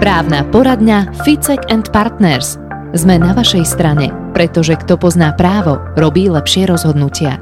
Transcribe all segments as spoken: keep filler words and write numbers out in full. Právna poradňa Ficek and Partners. Sme na vašej strane, pretože kto pozná právo, robí lepšie rozhodnutia.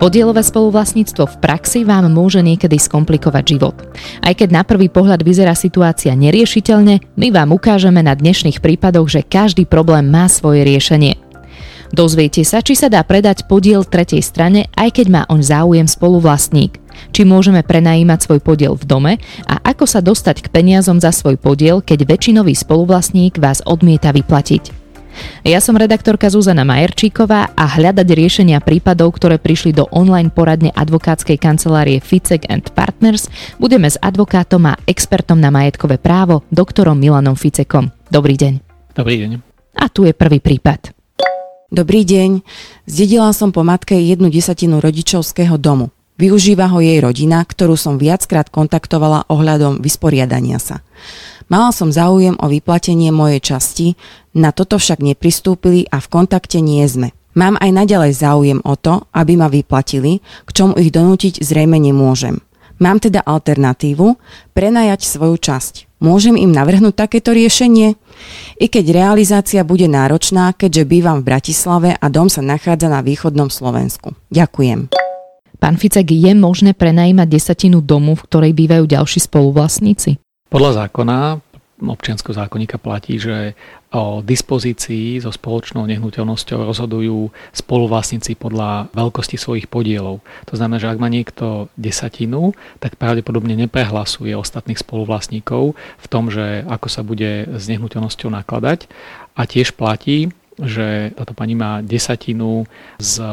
Podielové spoluvlastníctvo v praxi vám môže niekedy skomplikovať život. Aj keď na prvý pohľad vyzerá situácia neriešiteľne, my vám ukážeme na dnešných prípadoch, že každý problém má svoje riešenie. Dozviete sa, či sa dá predať podiel tretej strane, aj keď má oň záujem spoluvlastník. Či môžeme prenajímať svoj podiel v dome a ako sa dostať k peniazom za svoj podiel, keď väčšinový spoluvlastník vás odmieta vyplatiť. Ja som redaktorka Zuzana Majerčíková a hľadať riešenia prípadov, ktoré prišli do online poradne advokátskej kancelárie Ficek and Partners, budeme s advokátom a expertom na majetkové právo, doktorom Milanom Ficekom. Dobrý deň. Dobrý deň. A tu je prvý prípad. Dobrý deň. Zdedila som po matke jednu desatinu rodičovského domu. Využíva ho jej rodina, ktorú som viackrát kontaktovala ohľadom vysporiadania sa. Mala som záujem o vyplatenie mojej časti, na toto však nepristúpili a v kontakte nie sme. Mám aj naďalej záujem o to, aby ma vyplatili, k čomu ich donútiť zrejme nemôžem. Mám teda alternatívu prenajať svoju časť. Môžem im navrhnúť takéto riešenie? I keď realizácia bude náročná, keďže bývam v Bratislave a dom sa nachádza na východnom Slovensku. Ďakujem. Pán Ficek, je možné prenajímať desatinu domu, v ktorej bývajú ďalší spoluvlastníci? Podľa zákona Občianskeho zákonníka platí, že o dispozícii so spoločnou nehnuteľnosťou rozhodujú spoluvlastníci podľa veľkosti svojich podielov. To znamená, že ak má niekto desatinu, tak pravdepodobne neprehlasuje ostatných spoluvlastníkov v tom, že ako sa bude s nehnuteľnosťou nakladať. A tiež platí, že táto pani má desatinu z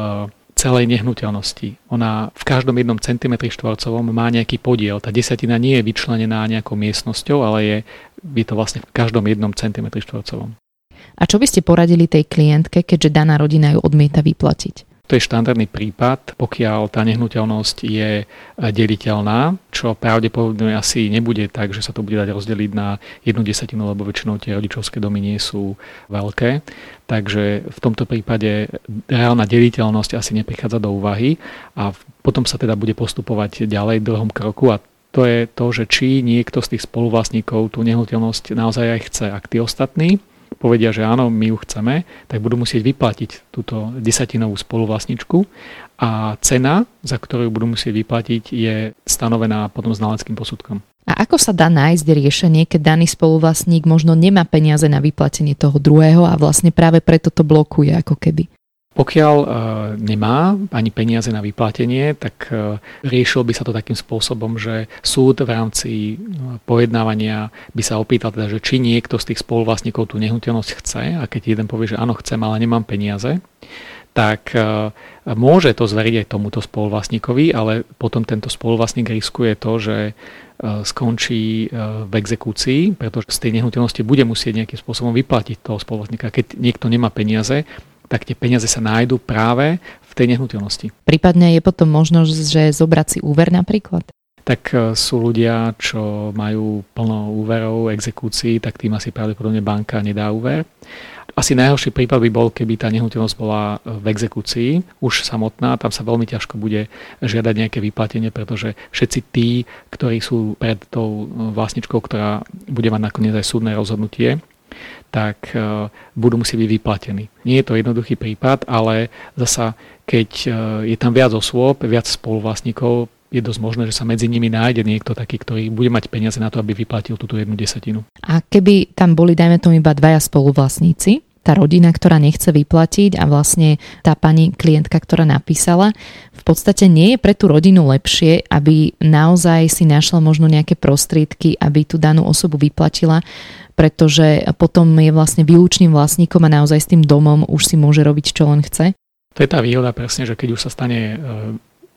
celej nehnuteľnosti. Ona v každom jednom centimetri štvorcovom má nejaký podiel. Tá desatina nie je vyčlenená nejakou miestnosťou, ale je, je to vlastne v každom jednom centimetri štvorcovom. A čo by ste poradili tej klientke, keďže daná rodina ju odmieta vyplatiť? To je štandardný prípad, pokiaľ tá nehnuteľnosť je deliteľná, čo pravdepodobne asi nebude tak, že sa to bude dať rozdeliť na jednu desatinu, lebo väčšinou tie rodičovské domy nie sú veľké. Takže v tomto prípade reálna deliteľnosť asi neprichádza do úvahy a potom sa teda bude postupovať ďalej v druhom kroku a to je to, že či niekto z tých spoluvlastníkov tú nehnuteľnosť naozaj aj chce, ak tí ostatní povedia, že áno, my ju chceme, tak budú musieť vyplatiť túto desatinovú spoluvlastničku a cena, za ktorú budú musieť vyplatiť, je stanovená potom znaleckým posudkom. A ako sa dá nájsť riešenie, keď daný spoluvlastník možno nemá peniaze na vyplatenie toho druhého a vlastne práve preto to blokuje ako keby? Pokiaľ e, nemá ani peniaze na vyplatenie, tak e, riešil by sa to takým spôsobom, že súd v rámci e, pojednávania by sa opýtal, teda, že či niekto z tých spoluvlastníkov tú nehnuteľnosť chce a keď jeden povie, že áno, chcem, ale nemám peniaze, tak e, môže to zveriť aj tomuto spoluvlastníkovi, ale potom tento spoluvlastník riskuje to, že skončí v exekúcii, pretože z tej nehnuteľnosti bude musieť nejakým spôsobom vyplatiť toho spoluvlastníka. Keď niekto nemá peniaze, tak tie peniaze sa nájdú práve v tej nehnuteľnosti. Prípadne je potom možnosť, že zobrať si úver napríklad? Tak sú ľudia, čo majú plno úverov, exekúcií, tak tým asi pravdepodobne banka nedá úver. Asi najhorší prípad by bol, keby tá nehnuteľnosť bola v exekúcii už samotná, tam sa veľmi ťažko bude žiadať nejaké vyplatenie, pretože všetci tí, ktorí sú pred tou vlastničkou, ktorá bude mať nakoniec aj súdne rozhodnutie, tak budú musieť byť vyplatení. Nie je to jednoduchý prípad, ale zasa keď je tam viac osôb, viac spoluvlastníkov, je dosť možné, že sa medzi nimi nájde niekto taký, ktorý bude mať peniaze na to, aby vyplatil túto jednu desatinu. A keby tam boli, dajme tomu, iba dvaja spoluvlastníci, tá rodina, ktorá nechce vyplatiť a vlastne tá pani klientka, ktorá napísala, v podstate nie je pre tú rodinu lepšie, aby naozaj si našla možno nejaké prostriedky, aby tú danú osobu vyplatila, pretože potom je vlastne výlučným vlastníkom a naozaj s tým domom už si môže robiť, čo len chce? To je tá výhoda presne, že keď už sa stane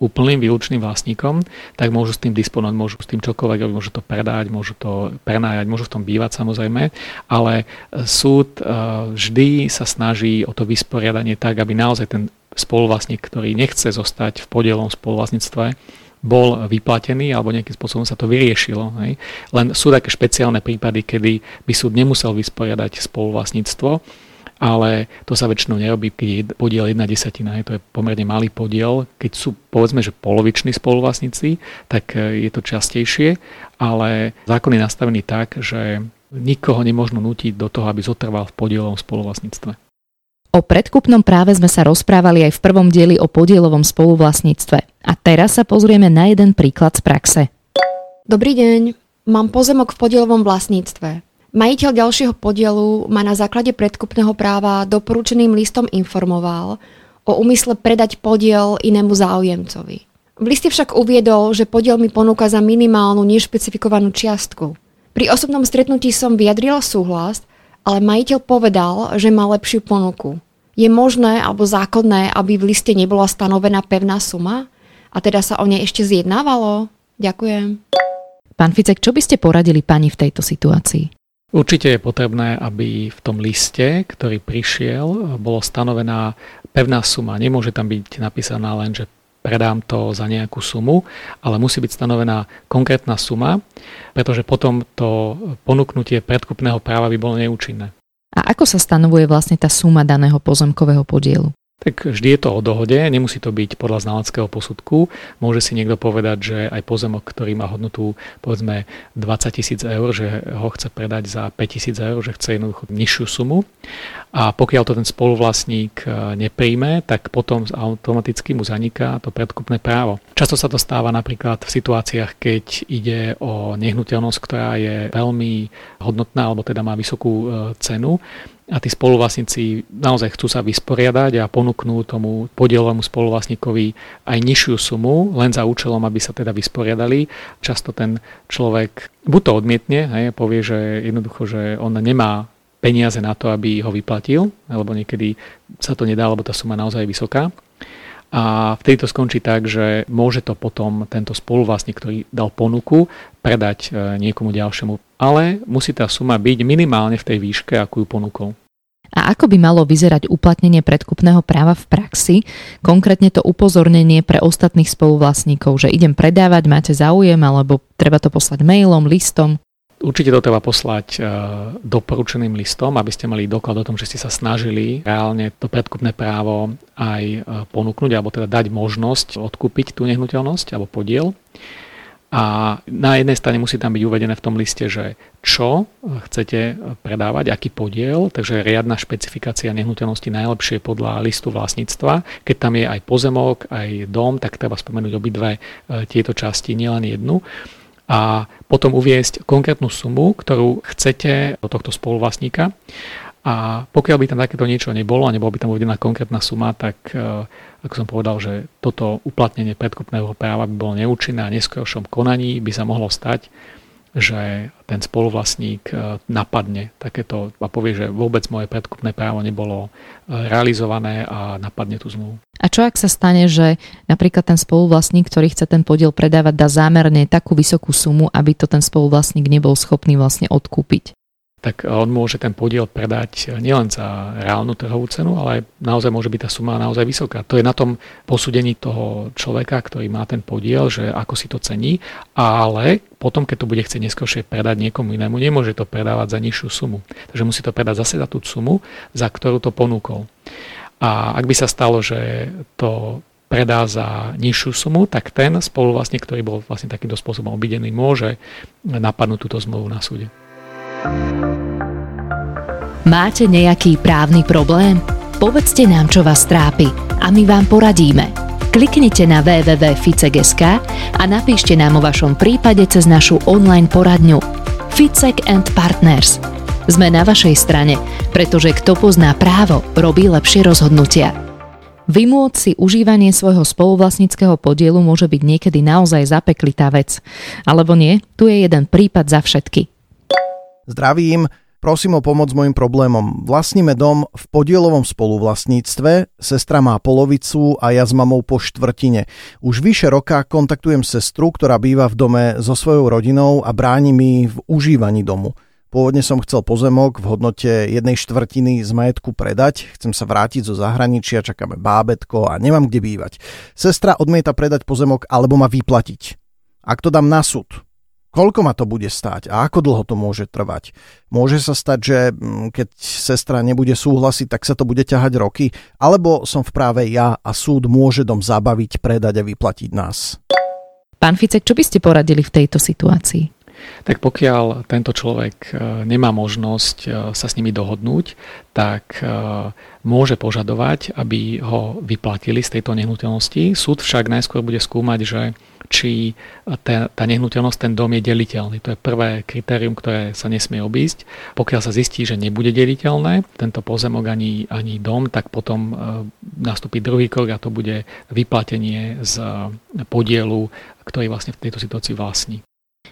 úplným výlučným vlastníkom, tak môžu s tým disponovať, môžu s tým čokoľvek, môžu to predať, môžu to prenájať, môžu v tom bývať samozrejme, ale súd vždy sa snaží o to vysporiadanie tak, aby naozaj ten spoluvlastník, ktorý nechce zostať v podielom spoluvlastníctve, bol vyplatený alebo nejakým spôsobom sa to vyriešilo. Hej. Len sú také špeciálne prípady, kedy by súd nemusel vysporiadať spoluvlastníctvo, ale to sa väčšinou nerobí, keď je podiel jedna desatina, to je pomerne malý podiel. Keď sú, povedzme, že poloviční spoluvlastníci, tak je to častejšie, ale zákon je nastavený tak, že nikoho nemožno nútiť do toho, aby zotrval v podielovom spoluvlastníctve. O predkupnom práve sme sa rozprávali aj v prvom dieli o podielovom spoluvlastníctve. A teraz sa pozrieme na jeden príklad z praxe. Dobrý deň, mám pozemok v podielovom vlastníctve. Majiteľ ďalšieho podielu ma na základe predkupného práva doporučeným listom informoval o úmysle predať podiel inému záujemcovi. V liste však uviedol, že podiel mi ponúka za minimálnu nešpecifikovanú čiastku. Pri osobnom stretnutí som vyjadrila súhlas, ale majiteľ povedal, že má lepšiu ponuku. Je možné alebo zákonné, aby v liste nebola stanovená pevná suma? A teda sa o nej ešte zjednávalo? Ďakujem. Pán Ficek, čo by ste poradili pani v tejto situácii? Určite je potrebné, aby v tom liste, ktorý prišiel, bolo stanovená pevná suma. Nemôže tam byť napísaná len, že predám to za nejakú sumu, ale musí byť stanovená konkrétna suma, pretože potom to ponúknutie predkupného práva by bolo neúčinné. A ako sa stanovuje vlastne tá suma daného pozemkového podielu? Tak vždy je to o dohode, nemusí to byť podľa znaleckého posudku. Môže si niekto povedať, že aj pozemok, ktorý má hodnotu povedzme dvadsať tisíc eur, že ho chce predať za päť tisíc eur, že chce jednoducho nižšiu sumu. A pokiaľ to ten spoluvlastník nepríjme, tak potom automaticky mu zaniká to predkupné právo. Často sa to stáva napríklad v situáciách, keď ide o nehnuteľnosť, ktorá je veľmi hodnotná alebo teda má vysokú cenu. A tí spoluvlastníci naozaj chcú sa vysporiadať a ponúknú tomu podielovému spoluvlastníkovi aj nižšiu sumu, len za účelom, aby sa teda vysporiadali. Často ten človek buď to odmietne, hej, povie, že jednoducho, že on nemá peniaze na to, aby ho vyplatil, alebo niekedy sa to nedá, lebo tá suma naozaj je vysoká. A vtedy to skončí tak, že môže to potom tento spoluvlastník, ktorý dal ponuku, predať niekomu ďalšiemu. Ale musí tá suma byť minimálne v tej výške, akú ju ponúkol. A ako by malo vyzerať uplatnenie predkupného práva v praxi, konkrétne to upozornenie pre ostatných spoluvlastníkov, že idem predávať, máte záujem, alebo treba to poslať mailom, listom? Určite to treba poslať doporučeným listom, aby ste mali doklad o tom, že ste sa snažili reálne to predkupné právo aj ponúknuť, alebo teda dať možnosť odkúpiť tú nehnuteľnosť alebo podiel. A na jednej strane musí tam byť uvedené v tom liste, že čo chcete predávať, aký podiel, takže riadna špecifikácia nehnuteľnosti najlepšie podľa listu vlastníctva. Keď tam je aj pozemok, aj dom, tak treba spomenúť obidve tieto časti, nielen jednu. A potom uviesť konkrétnu sumu, ktorú chcete od tohto spoluvlastníka. A pokiaľ by tam takéto niečo nebolo a nebola by tam uvedená konkrétna suma, tak ako som povedal, že toto uplatnenie predkupného práva by bolo neúčinné a v neskoršom konaní by sa mohlo stať, že ten spoluvlastník napadne takéto a povie, že vôbec moje predkupné právo nebolo realizované a napadne tú zmluvu. A čo ak sa stane, že napríklad ten spoluvlastník, ktorý chce ten podiel predávať, dá zámerne takú vysokú sumu, aby to ten spoluvlastník nebol schopný vlastne odkúpiť? Tak on môže ten podiel predať nielen za reálnu trhovú cenu, ale naozaj môže byť tá suma naozaj vysoká. To je na tom posúdení toho človeka, ktorý má ten podiel, že ako si to cení, ale potom, keď to bude chcieť neskôršie predať niekomu inému, nemôže to predávať za nižšiu sumu. Takže musí to predať zase za tú sumu, za ktorú to ponúkol. A ak by sa stalo, že to predá za nižšiu sumu, tak ten spoluvlastník, ktorý bol vlastne takýmto spôsobom obidený, môže napadnúť túto zmluvu na súde. Máte nejaký právny problém? Povedzte nám, čo vás trápi a my vám poradíme. Kliknite na www bodka ficek bodka es ká a napíšte nám o vašom prípade cez našu online poradňu Ficek and Partners. Sme na vašej strane, pretože kto pozná právo, robí lepšie rozhodnutia. Vymôcť si užívanie svojho spoluvlastníckeho podielu môže byť niekedy naozaj zapeklitá vec. Alebo nie, tu je jeden prípad za všetky. Zdravím, prosím o pomoc s mojim problémom. Vlastníme dom v podielovom spoluvlastníctve, sestra má polovicu a ja s mamou po štvrtine. Už vyše roka kontaktujem sestru, ktorá býva v dome so svojou rodinou a bráni mi v užívaní domu. Pôvodne som chcel pozemok v hodnote jednej štvrtiny z majetku predať, chcem sa vrátiť zo zahraničia, čakáme bábätko a nemám kde bývať. Sestra odmieta predať pozemok alebo ma vyplatiť. Ak to dám na súd, koľko ma to bude stáť a ako dlho to môže trvať? Môže sa stať, že keď sestra nebude súhlasiť, tak sa to bude ťahať roky? Alebo som v práve ja a súd môže dom zabaviť, predať a vyplatiť nás? Pán Ficek, čo by ste poradili v tejto situácii? tak pokiaľ tento človek nemá možnosť sa s nimi dohodnúť, tak môže požadovať, aby ho vyplatili z tejto nehnuteľnosti. Súd však najskôr bude skúmať, že či tá, tá nehnuteľnosť, ten dom je deliteľný. To je prvé kritérium, ktoré sa nesmie obísť. Pokiaľ sa zistí, že nebude deliteľné, tento pozemok ani, ani dom, tak potom nastúpi druhý krok a to bude vyplatenie z podielu, ktorý vlastne v tejto situácii vlastní.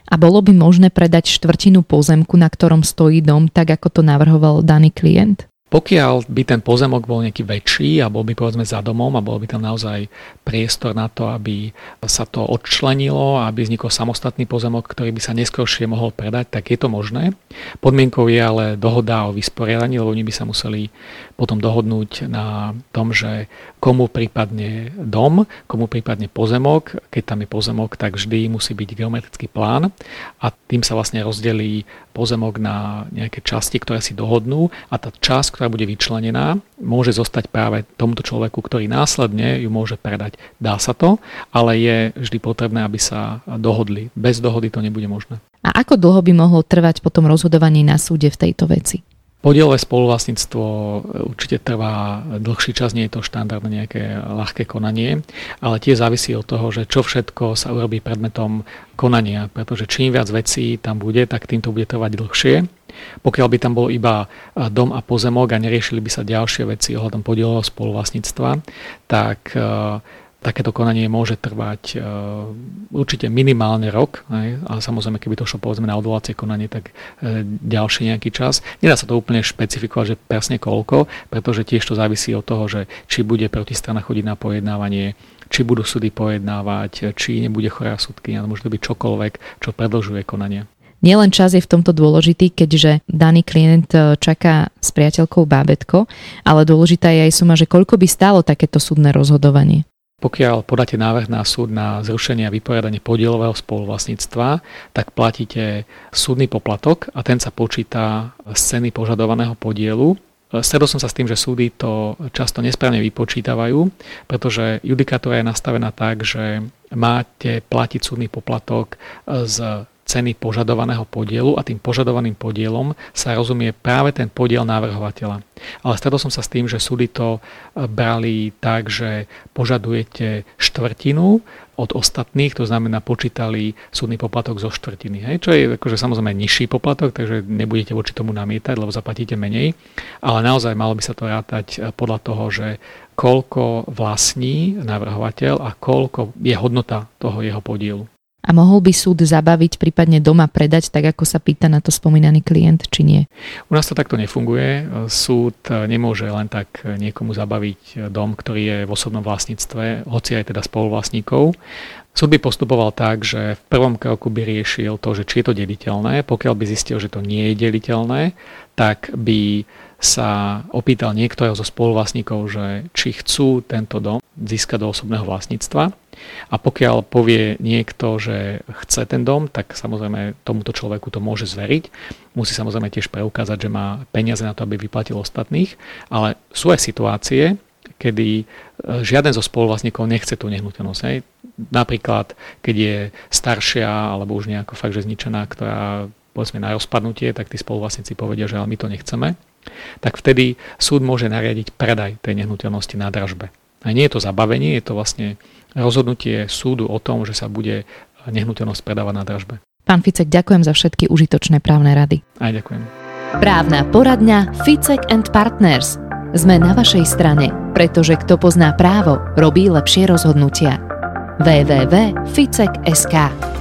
A bolo by možné predať štvrtinu pozemku, na ktorom stojí dom, tak ako to navrhoval daný klient? Pokiaľ by ten pozemok bol nejaký väčší a bol by povedzme za domom a bol by tam naozaj priestor na to, aby sa to odčlenilo a aby vznikol samostatný pozemok, ktorý by sa neskoršie mohol predať, tak je to možné. Podmienkou je ale dohoda o vysporiadaní, lebo oni by sa museli potom dohodnúť na tom, že komu prípadne dom, komu prípadne pozemok. Keď tam je pozemok, tak vždy musí byť geometrický plán a tým sa vlastne rozdelí pozemok na nejaké časti, ktoré si dohodnú a tá časť, ktorá bude vyčlenená, môže zostať práve tomuto človeku, ktorý následne ju môže predať. Dá sa to, ale je vždy potrebné, aby sa dohodli. Bez dohody to nebude možné. A ako dlho by mohlo trvať potom rozhodovanie na súde v tejto veci? Podielové spoluvlastníctvo určite trvá dlhší čas, nie je to štandardne nejaké ľahké konanie, ale tie závisí od toho, že čo všetko sa urobí predmetom konania, pretože čím viac vecí tam bude, tak tým to bude trvať dlhšie. Pokiaľ by tam bol iba dom a pozemok a neriešili by sa ďalšie veci ohľadom podielového spoluvlastníctva, tak takéto konanie môže trvať určite minimálne rok, ale samozrejme, keby to šlo povedzme na odvolacie konanie, tak ďalší nejaký čas. Nedá sa to úplne špecifikovať, že presne koľko, pretože tiež to závisí od toho, že či bude protistrana chodiť na pojednávanie, či budú súdy pojednávať, či nebude chorá súdkyňa, môže to byť čokoľvek, čo predĺžuje konanie. Nielen čas je v tomto dôležitý, keďže daný klient čaká s priateľkou bábätko, ale dôležitá je aj suma, že koľko by stálo takéto súdne rozhodovanie. Pokiaľ podáte návrh na súd na zrušenie a vyporiadanie podielového spoluvlastníctva, tak platíte súdny poplatok a ten sa počíta z ceny požadovaného podielu. Stredol som sa s tým, že súdy to často nesprávne vypočítavajú, pretože judikatúra je nastavená tak, že máte platiť súdny poplatok z ceny požadovaného podielu a tým požadovaným podielom sa rozumie práve ten podiel návrhovateľa. Ale stretol som sa s tým, že súdy to brali tak, že požadujete štvrtinu od ostatných, to znamená počítali súdny poplatok zo štvrtiny. Hej? Čo je akože samozrejme nižší poplatok, takže nebudete voči tomu namietať, lebo zaplatíte menej. Ale naozaj malo by sa to rátať podľa toho, že koľko vlastní navrhovateľ a koľko je hodnota toho jeho podielu. A mohol by súd zabaviť, prípadne doma predať, tak ako sa pýta na to spomínaný klient, či nie? U nás to takto nefunguje. Súd nemôže len tak niekomu zabaviť dom, ktorý je v osobnom vlastníctve, hoci aj teda spoluvlastníkov. Súd by postupoval tak, že v prvom kroku by riešil to, že či je to deliteľné. Pokiaľ by zistil, že to nie je deliteľné, tak by sa opýtal niektorého zo spoluvlastníkov, že či chcú tento dom získať do osobného vlastníctva. A pokiaľ povie niekto, že chce ten dom, tak samozrejme tomuto človeku to môže zveriť. Musí samozrejme tiež preukázať, že má peniaze na to, aby vyplatil ostatných. Ale sú aj situácie, kedy žiaden zo spoluvlastníkov nechce tú nehnuteľnosť. Hej. Napríklad, keď je staršia alebo už nejako fakt, že zničená, ktorá povedzme na rozpadnutie, tak tí spoluvlastníci povedia, že ale my to nechceme. Tak vtedy súd môže nariadiť predaj tej nehnuteľnosti na dražbe. A nie je to zabavenie, je to vlastne rozhodnutie súdu o tom, že sa bude nehnuteľnosť predávať na dražbe. Pán Ficek, ďakujem za všetky užitočné právne rady. Aj ďakujem. Právna poradňa Ficek and Partners. Sme na vašej strane, pretože kto pozná právo, robí lepšie rozhodnutia. w w w bodka ficek bodka es ka